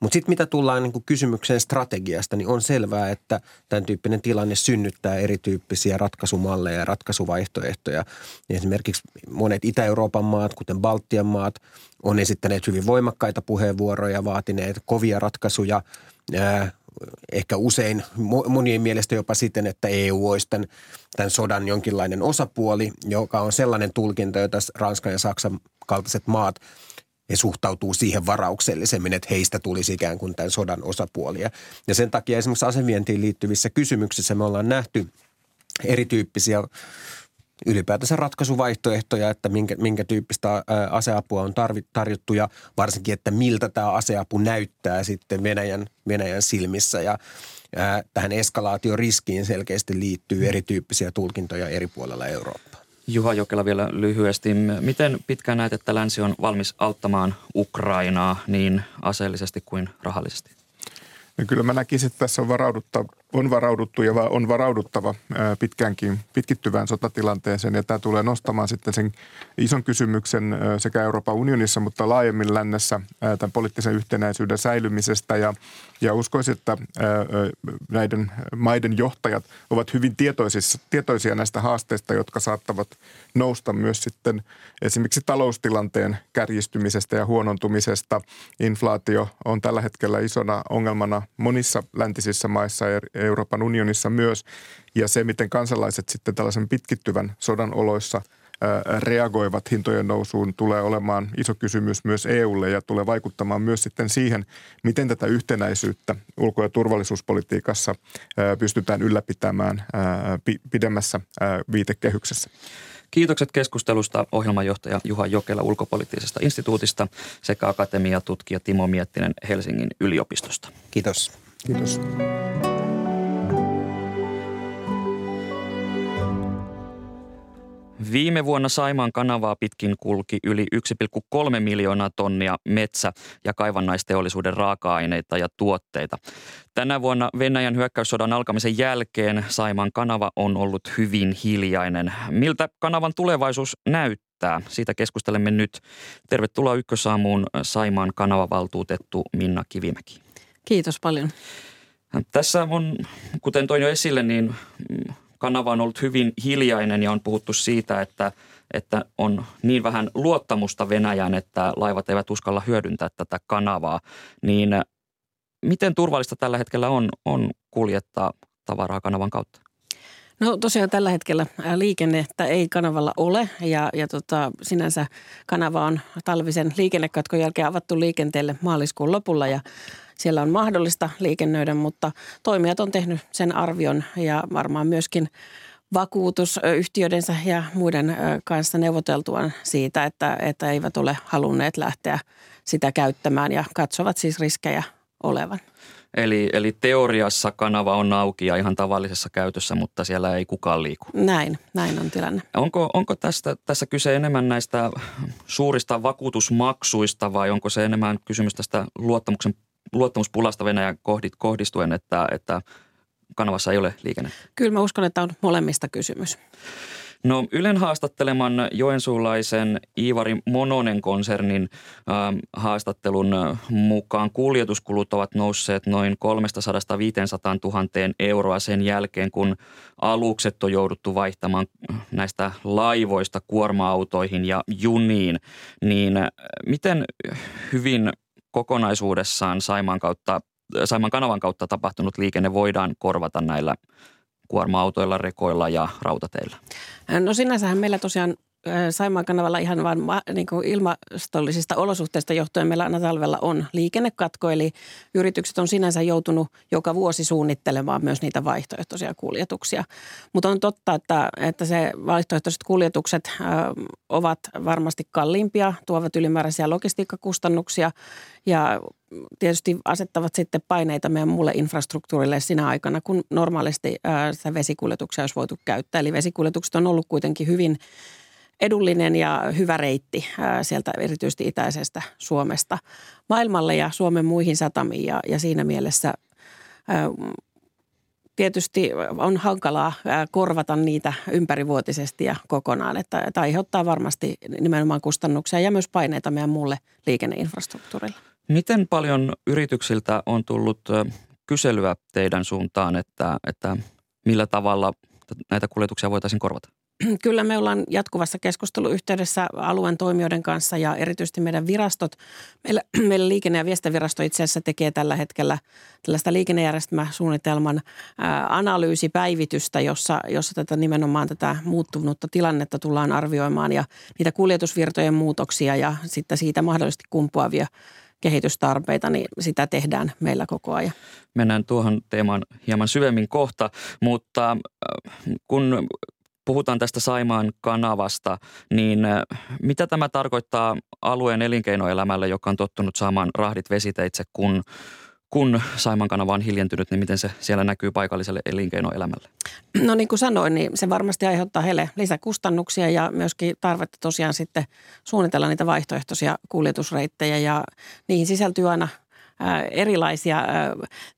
Mutta sitten mitä tullaan niin kuin kysymykseen strategiasta, niin on selvää, että tämän tyyppinen tilanne synnyttää erityyppisiä ratkaisumalleja ja ratkaisuvaihtoehtoja. Esimerkiksi monet Itä-Euroopan maat, kuten Baltian maat, on esittäneet hyvin voimakkaita puheenvuoroja, vaatineet kovia ratkaisuja. ehkä usein monien mielestä jopa siten, että EU olisi tämän sodan jonkinlainen osapuoli, joka on sellainen tulkinta, jota Ranskan ja Saksan kaltaiset maat he suhtautuu siihen varauksellisemmin, että heistä tulisi ikään kuin tämän sodan osapuolia. Ja sen takia esimerkiksi asevientiin liittyvissä kysymyksissä me ollaan nähty erityyppisiä ylipäätänsä ratkaisuvaihtoehtoja, että minkä tyyppistä aseapua on tarjottu ja varsinkin, että miltä tämä aseapu näyttää sitten Venäjän silmissä. Ja tähän eskalaatioriskiin selkeästi liittyy erityyppisiä tulkintoja eri puolella Eurooppaa. Juha Jokela vielä lyhyesti. Miten pitkään näet, että länsi on valmis auttamaan Ukrainaa niin aseellisesti kuin rahallisesti? No kyllä mä näkisin, että tässä on varauduttava pitkäänkin pitkittyvään sotatilanteeseen. Ja tämä tulee nostamaan sitten sen ison kysymyksen sekä Euroopan unionissa, mutta laajemmin lännessä tämän poliittisen yhtenäisyyden säilymisestä. Ja uskoisin, että näiden maiden johtajat ovat hyvin tietoisia näistä haasteista, jotka saattavat nousta myös sitten esimerkiksi taloustilanteen kärjistymisestä ja huonontumisesta. Inflaatio on tällä hetkellä isona ongelmana monissa läntisissä maissa ja Euroopan unionissa myös. Ja se, miten kansalaiset sitten tällaisen pitkittyvän sodan oloissa reagoivat hintojen nousuun, tulee olemaan iso kysymys myös EUlle ja tulee vaikuttamaan myös sitten siihen, miten tätä yhtenäisyyttä ulko- ja turvallisuuspolitiikassa pystytään ylläpitämään pidemmässä viitekehyksessä. Kiitokset keskustelusta ohjelmanjohtaja Juha Jokela Ulkopoliittisesta instituutista sekä akatemiatutkija Timo Miettinen Helsingin yliopistosta. Kiitos. Kiitos. Viime vuonna Saimaan kanavaa pitkin kulki yli 1,3 miljoonaa tonnia metsä- ja kaivannaisteollisuuden raaka-aineita ja tuotteita. Tänä vuonna Venäjän hyökkäyssodan alkamisen jälkeen Saimaan kanava on ollut hyvin hiljainen. Miltä kanavan tulevaisuus näyttää? Siitä keskustelemme nyt. Tervetuloa Ykkösaamuun Saimaan kanavavaltuutettu Minna Kivimäki. Kiitos paljon. Tässä on, kuten toin jo esille, niin kanava on ollut hyvin hiljainen ja on puhuttu siitä, että on niin vähän luottamusta Venäjään, että laivat eivät uskalla hyödyntää tätä kanavaa. Niin miten turvallista tällä hetkellä on kuljettaa tavaraa kanavan kautta? No tosiaan tällä hetkellä liikennettä ei kanavalla ole ja sinänsä kanava on talvisen liikennekatkon jälkeen avattu liikenteelle maaliskuun lopulla ja siellä on mahdollista liikennöidä, mutta toimijat on tehnyt sen arvion ja varmaan myöskin vakuutusyhtiöidensä ja muiden kanssa neuvoteltuaan siitä, että eivät ole halunneet lähteä sitä käyttämään ja katsovat siis riskejä olevan. Eli teoriassa kanava on auki ja ihan tavallisessa käytössä, mutta siellä ei kukaan liiku. Näin on tilanne. Onko tässä kyse enemmän näistä suurista vakuutusmaksuista vai onko se enemmän kysymys tästä luottamuspulasta Venäjän kohdistuen, että kanavassa ei ole liikennettä? Kyllä mä uskon, että on molemmista kysymys. No Ylen haastatteleman joensuulaisen Iivari Mononen konsernin haastattelun mukaan kuljetuskulut ovat nousseet noin 300 €500 000 sen jälkeen, kun alukset on jouduttu vaihtamaan näistä laivoista kuorma-autoihin ja juniin. Niin miten hyvin kokonaisuudessaan Saimaan kanavan kautta tapahtunut liikenne voidaan korvata näillä kuorma-autoilla, rekoilla ja rautateillä? No sinänsähän meillä tosiaan Saimaan kanavalla ihan vain niin kuin ilmastollisista olosuhteista johtuen meillä aina talvella on liikennekatko, eli yritykset on sinänsä joutunut joka vuosi suunnittelemaan myös niitä vaihtoehtoisia kuljetuksia. Mutta on totta, että se vaihtoehtoiset kuljetukset ovat varmasti kalliimpia, tuovat ylimääräisiä logistiikkakustannuksia ja tietysti asettavat sitten paineita meidän muulle infrastruktuurille sinä aikana, kun normaalisti sitä vesikuljetuksia olisi voitu käyttää. Eli vesikuljetukset on ollut kuitenkin hyvin edullinen ja hyvä reitti sieltä erityisesti itäisestä Suomesta maailmalle ja Suomen muihin satamiin ja siinä mielessä tietysti on hankalaa korvata niitä ympärivuotisesti ja kokonaan, että tämä aiheuttaa varmasti nimenomaan kustannuksia ja myös paineita meidän muulle liikenneinfrastruktuurille. Miten paljon yrityksiltä on tullut kyselyä teidän suuntaan, että millä tavalla näitä kuljetuksia voitaisiin korvata? kyllä me ollaan jatkuvassa keskusteluyhteydessä alueen toimijoiden kanssa ja erityisesti meidän virastot. Meillä liikenne- ja viestintävirasto itse asiassa tekee tällä hetkellä tällaista liikennejärjestelmäsuunnitelman analyysipäivitystä, jossa tätä nimenomaan tätä muuttunutta tilannetta tullaan arvioimaan ja niitä kuljetusvirtojen muutoksia ja sitten siitä mahdollisesti kumpuavia kehitystarpeita, niin sitä tehdään meillä koko ajan. Mennään tuohon teemaan hieman syvemmin kohta, mutta kun puhutaan tästä Saimaan kanavasta, niin mitä tämä tarkoittaa alueen elinkeinoelämälle, joka on tottunut saamaan rahdit vesiteitse, kun Saimaan kanava on hiljentynyt, niin miten se siellä näkyy paikalliselle elinkeinoelämälle? No niin kuin sanoin, niin se varmasti aiheuttaa heille lisäkustannuksia ja myöskin tarvetta tosiaan sitten suunnitella niitä vaihtoehtoisia kuljetusreittejä ja niihin sisältyy aina erilaisia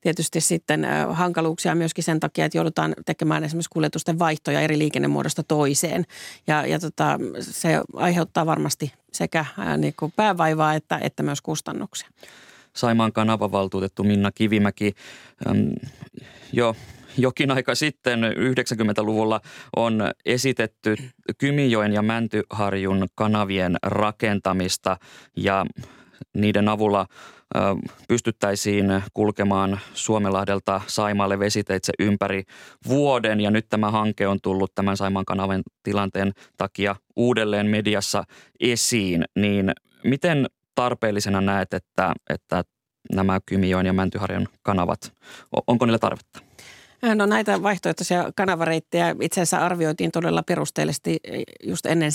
tietysti sitten hankaluuksia myöskin sen takia, että joudutaan tekemään esimerkiksi kuljetusten vaihtoja eri liikennemuodosta toiseen. Ja se aiheuttaa varmasti sekä niin kuin päävaivaa että myös kustannuksia. Saimaan kanavavaltuutettu Minna Kivimäki. Jo jokin aika sitten 90-luvulla on esitetty Kymijoen ja Mäntyharjun kanavien rakentamista ja niiden avulla pystyttäisiin kulkemaan Suomenlahdelta Saimaalle vesiteitse ympäri vuoden. Ja nyt tämä hanke on tullut tämän Saimaan kanavan tilanteen takia uudelleen mediassa esiin. Niin miten tarpeellisena näet, että nämä Kymijoen ja Mäntyharjun kanavat, onko niillä tarvetta? No näitä vaihtoehtoisia kanavareittejä itse asiassa arvioitiin todella perusteellisesti just ennen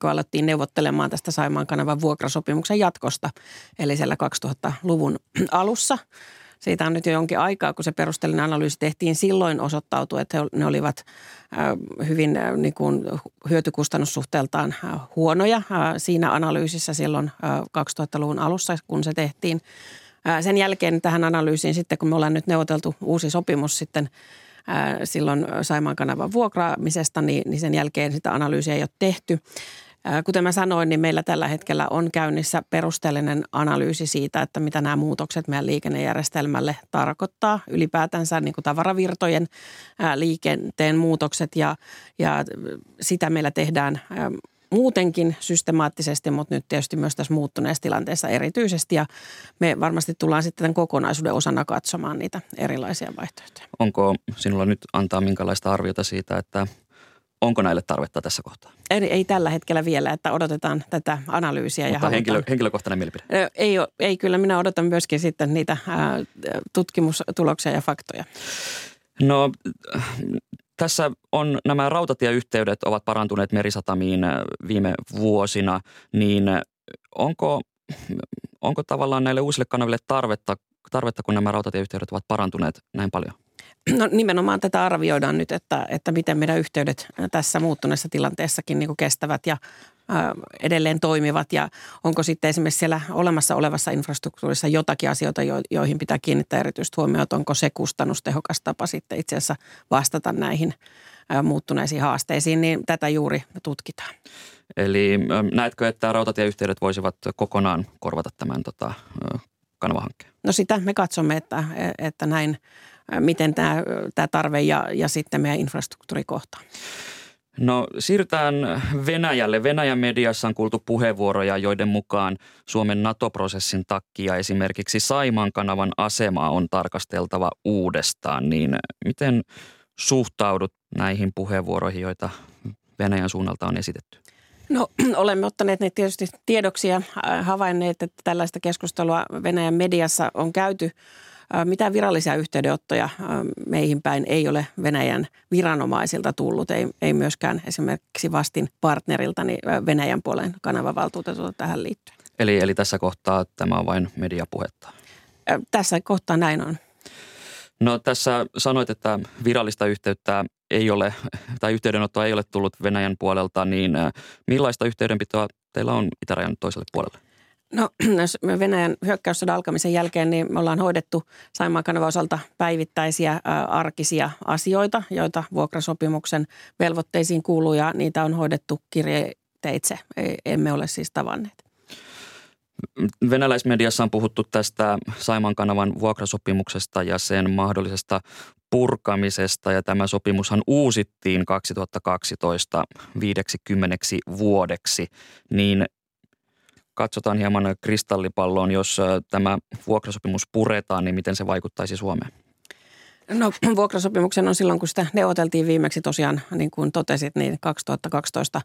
kuin alettiin neuvottelemaan tästä Saimaan kanavan vuokrasopimuksen jatkosta, eli siellä 2000-luvun alussa. Siitä on nyt jo jonkin aikaa, kun se perusteellinen analyysi tehtiin, silloin osoittautui, että ne olivat hyvin niin kuin hyötykustannussuhteeltaan huonoja siinä analyysissä silloin 2000-luvun alussa, kun se tehtiin. Sen jälkeen tähän analyysiin sitten, kun me ollaan nyt neuvoteltu uusi sopimus sitten silloin Saimaan kanavan vuokraamisesta, niin sen jälkeen sitä analyysiä ei ole tehty. Kuten mä sanoin, niin meillä tällä hetkellä on käynnissä perusteellinen analyysi siitä, että mitä nämä muutokset meidän liikennejärjestelmälle tarkoittaa. Ylipäätänsä niin kuin tavaravirtojen liikenteen muutokset ja sitä meillä tehdään muutenkin systemaattisesti, mutta nyt tietysti myös tässä muuttuneessa tilanteessa erityisesti. Ja me varmasti tullaan sitten tämän kokonaisuuden osana katsomaan niitä erilaisia vaihtoehtoja. Onko sinulla nyt antaa minkälaista arviota siitä, että onko näille tarvetta tässä kohtaa? Ei tällä hetkellä vielä, että odotetaan tätä analyysiä. Mutta henkilökohtainen mielipide? Ei kyllä, minä odotan myöskin sitten niitä tutkimustuloksia ja faktoja. No tässä on nämä rautatieyhteydet ovat parantuneet merisatamiin viime vuosina, niin onko tavallaan näille uusille kanaville tarvetta, kun nämä rautatieyhteydet ovat parantuneet näin paljon? No nimenomaan tätä arvioidaan nyt, että miten meidän yhteydet tässä muuttuneessa tilanteessakin niin kuin kestävät ja edelleen toimivat ja onko sitten esimerkiksi siellä olemassa olevassa infrastruktuurissa jotakin asioita, joihin pitää kiinnittää erityisesti huomioon, että onko se kustannustehokas tapa sitten itse asiassa vastata näihin muuttuneisiin haasteisiin, niin tätä juuri tutkitaan. Eli näetkö, että rautatieyhteydet voisivat kokonaan korvata tämän kanavahankkeen? No sitä me katsomme, että näin, miten tämä tarve ja sitten meidän infrastruktuuri kohtaa. No siirrytään Venäjälle. Venäjän mediassa on kuultu puheenvuoroja, joiden mukaan Suomen NATO-prosessin takia esimerkiksi Saimaan kanavan asemaa on tarkasteltava uudestaan. Niin miten suhtaudut näihin puheenvuoroihin, joita Venäjän suunnalta on esitetty? No olemme ottaneet ne tietysti tiedoksi ja havainneet, että tällaista keskustelua Venäjän mediassa on käyty. Mitään virallisia yhteydenottoja meihin päin ei ole Venäjän viranomaisilta tullut, ei myöskään esimerkiksi Vastin partneriltani Venäjän puolen kanavavaltuutetulta tähän liittyen. Eli tässä kohtaa tämä on vain mediapuhetta? Tässä kohtaa näin on. No tässä sanoit, että virallista yhteyttä ei ole, tai yhteydenottoa ei ole tullut Venäjän puolelta, niin millaista yhteydenpitoa teillä on itärajan toiselle puolelle? No Venäjän hyökkäyssodan alkamisen jälkeen niin me ollaan hoidettu Saimaan kanavan osalta päivittäisiä arkisia asioita, joita vuokrasopimuksen velvoitteisiin kuuluu ja niitä on hoidettu kirjeitse. Emme ole siis tavanneet. Venäläismediassa on puhuttu tästä Saimaan kanavan vuokrasopimuksesta ja sen mahdollisesta purkamisesta, ja tämä sopimushan uusittiin 2012 50 vuodeksi, niin katsotaan hieman kristallipalloon, jos tämä vuokrasopimus puretaan, niin miten se vaikuttaisi Suomeen? No vuokrasopimuksen on silloin, kun sitä neuvoteltiin viimeksi tosiaan, niin kuin totesit, niin 2012,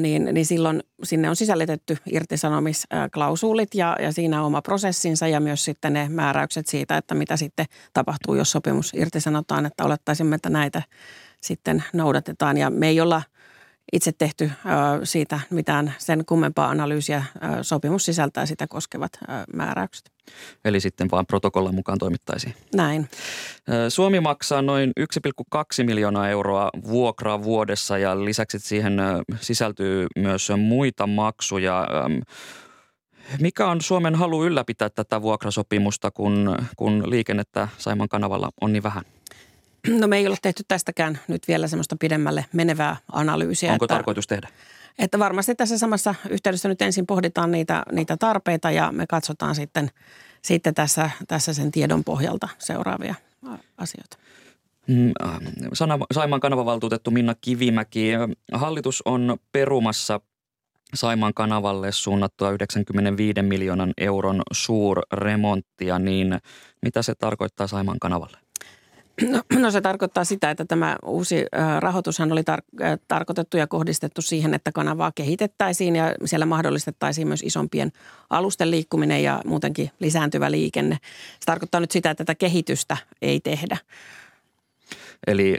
niin silloin sinne on sisällytetty irtisanomisklausuulit ja siinä oma prosessinsa ja myös sitten ne määräykset siitä, että mitä sitten tapahtuu, jos sopimus irtisanotaan, että olettaisimme, että näitä sitten noudatetaan ja me ei olla itse tehty siitä mitään sen kummempaa analyysiä. Sopimus sisältää sitä koskevat määräykset. Eli sitten vaan protokollan mukaan toimittaisiin. Näin. Suomi maksaa noin 1,2 miljoonaa euroa vuokraa vuodessa ja lisäksi siihen sisältyy myös muita maksuja. Mikä on Suomen halu ylläpitää tätä vuokrasopimusta, kun liikennettä Saimaan kanavalla on niin vähän? No me ei ole tehty tästäkään nyt vielä semmoista pidemmälle menevää analyysiä. Onko tarkoitus tehdä? Että varmasti tässä samassa yhteydessä nyt ensin pohditaan niitä tarpeita ja me katsotaan sitten tässä sen tiedon pohjalta seuraavia asioita. Saimaan kanavavaltuutettu Minna Kivimäki, hallitus on perumassa Saimaan kanavalle suunnattua 95 miljoonan euron suurremonttia, niin mitä se tarkoittaa Saimaan kanavalle? No se tarkoittaa sitä, että tämä uusi rahoitushan oli tarkoitettu ja kohdistettu siihen, että kanavaa kehitettäisiin ja siellä mahdollistettaisiin myös isompien alusten liikkuminen ja muutenkin lisääntyvä liikenne. Se tarkoittaa nyt sitä, että tätä kehitystä ei tehdä.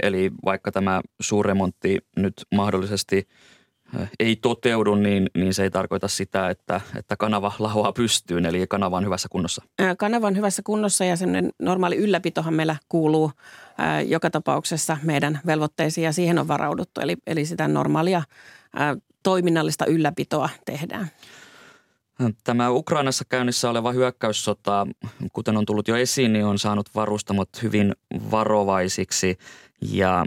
Eli vaikka tämä suurremontti nyt mahdollisesti ei toteudu, niin se ei tarkoita sitä, että kanava lahoaa pystyyn, eli kanava on hyvässä kunnossa. Kanava on hyvässä kunnossa ja semmoinen normaali ylläpitohan meillä kuuluu joka tapauksessa meidän velvoitteisiin ja siihen on varauduttu. Eli sitä normaalia toiminnallista ylläpitoa tehdään. Tämä Ukrainassa käynnissä oleva hyökkäyssota, kuten on tullut jo esiin, niin on saanut varustamot hyvin varovaisiksi ja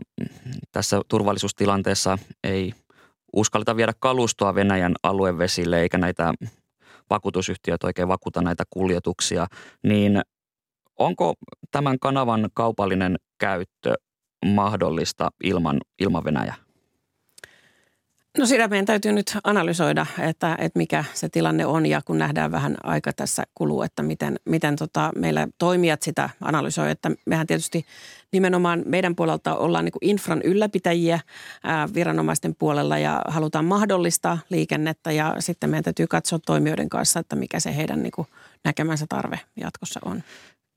tässä turvallisuustilanteessa ei uskalleta viedä kalustoa Venäjän aluevesille, eikä näitä vakuutusyhtiöt oikein vakuuta näitä kuljetuksia, niin onko tämän kanavan kaupallinen käyttö mahdollista ilman Venäjää? No sitä meidän täytyy nyt analysoida, että mikä se tilanne on ja kun nähdään vähän aika tässä kuluu, että miten meillä toimijat sitä analysoi. Että mehän tietysti nimenomaan meidän puolelta ollaan niin kuin infran ylläpitäjiä viranomaisten puolella ja halutaan mahdollistaa liikennettä ja sitten meidän täytyy katsoa toimijoiden kanssa, että mikä se heidän niin kuin näkemänsä tarve jatkossa on.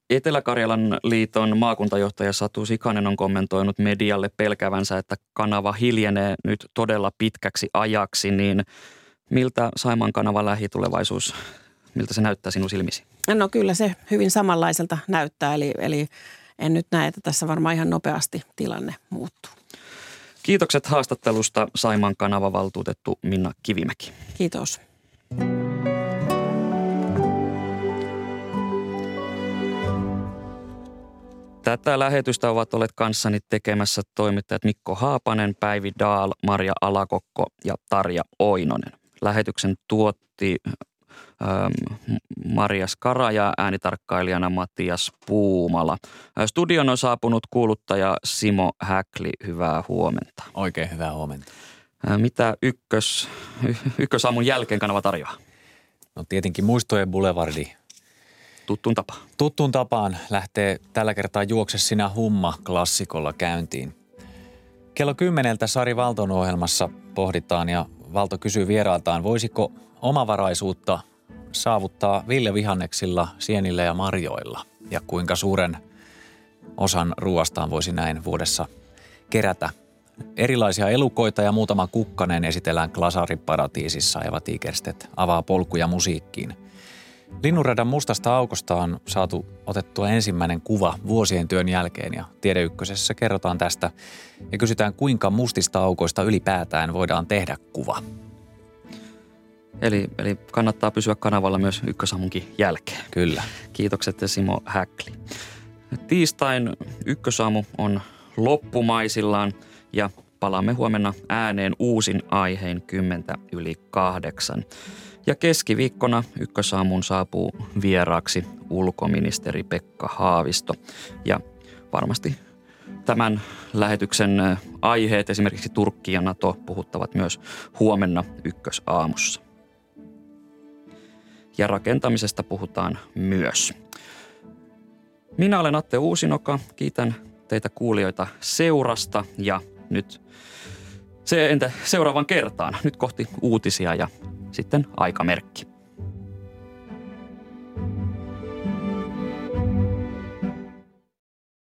Etelä-Karjalan liiton maakuntajohtaja Satu Sikanen on kommentoinut medialle pelkävänsä, että kanava hiljenee nyt todella pitkäksi ajaksi, niin miltä Saimaan kanava lähitulevaisuus, miltä se näyttää sinun silmisi? No kyllä se hyvin samanlaiselta näyttää, eli en nyt näe, että tässä varmaan ihan nopeasti tilanne muuttuu. Kiitokset haastattelusta Saimaan kanavavaltuutettu Minna Kivimäki. Kiitos. Tätä lähetystä ovat olleet kanssani tekemässä toimittajat Mikko Haapanen, Päivi Daal, Maria Alakokko ja Tarja Oinonen. Lähetyksen tuotti Maria Skara ja äänitarkkailijana Matias Puumala. Studion on saapunut kuuluttaja Simo Häkli. Hyvää huomenta. Oikein hyvää huomenta. Mitä ykkösaamun jälkeen kanava tarjoaa? No tietenkin muistojen boulevardi. Tuttuun tapaan lähtee tällä kertaa Juokse sinä humma -klassikolla käyntiin. Kello 10 Sari Valton ohjelmassa pohditaan ja Valto kysyy vierailtaan, voisiko omavaraisuutta saavuttaa viljavihanneksilla, sienillä ja marjoilla. Ja kuinka suuren osan ruoastaan voisi näin vuodessa kerätä. Erilaisia elukoita ja muutama kukkanen esitellään Glasariparatiisissa. Eva Tigerstedt avaa polkuja musiikkiin. Linnunradan mustasta aukosta on saatu otettua ensimmäinen kuva vuosien työn jälkeen ja Tiede Ykkösessä kerrotaan tästä ja kysytään, kuinka mustista aukoista ylipäätään voidaan tehdä kuva. Eli kannattaa pysyä kanavalla myös Ykkösaamunkin jälkeen. Kyllä. Kiitokset Simo Häkli. Tiistain Ykkösaamu on loppumaisillaan ja palaamme huomenna ääneen uusin aiheen 7:50. Ja keskiviikkona Ykkösaamuun saapuu vieraaksi ulkoministeri Pekka Haavisto. Ja varmasti tämän lähetyksen aiheet, esimerkiksi Turkki ja Nato, puhuttavat myös huomenna Ykkösaamussa. Ja rakentamisesta puhutaan myös. Minä olen Atte Uusinoka. Kiitän teitä kuulijoita seurasta ja nyt seuraavan kertaan. Nyt kohti uutisia ja sitten aikamerkki.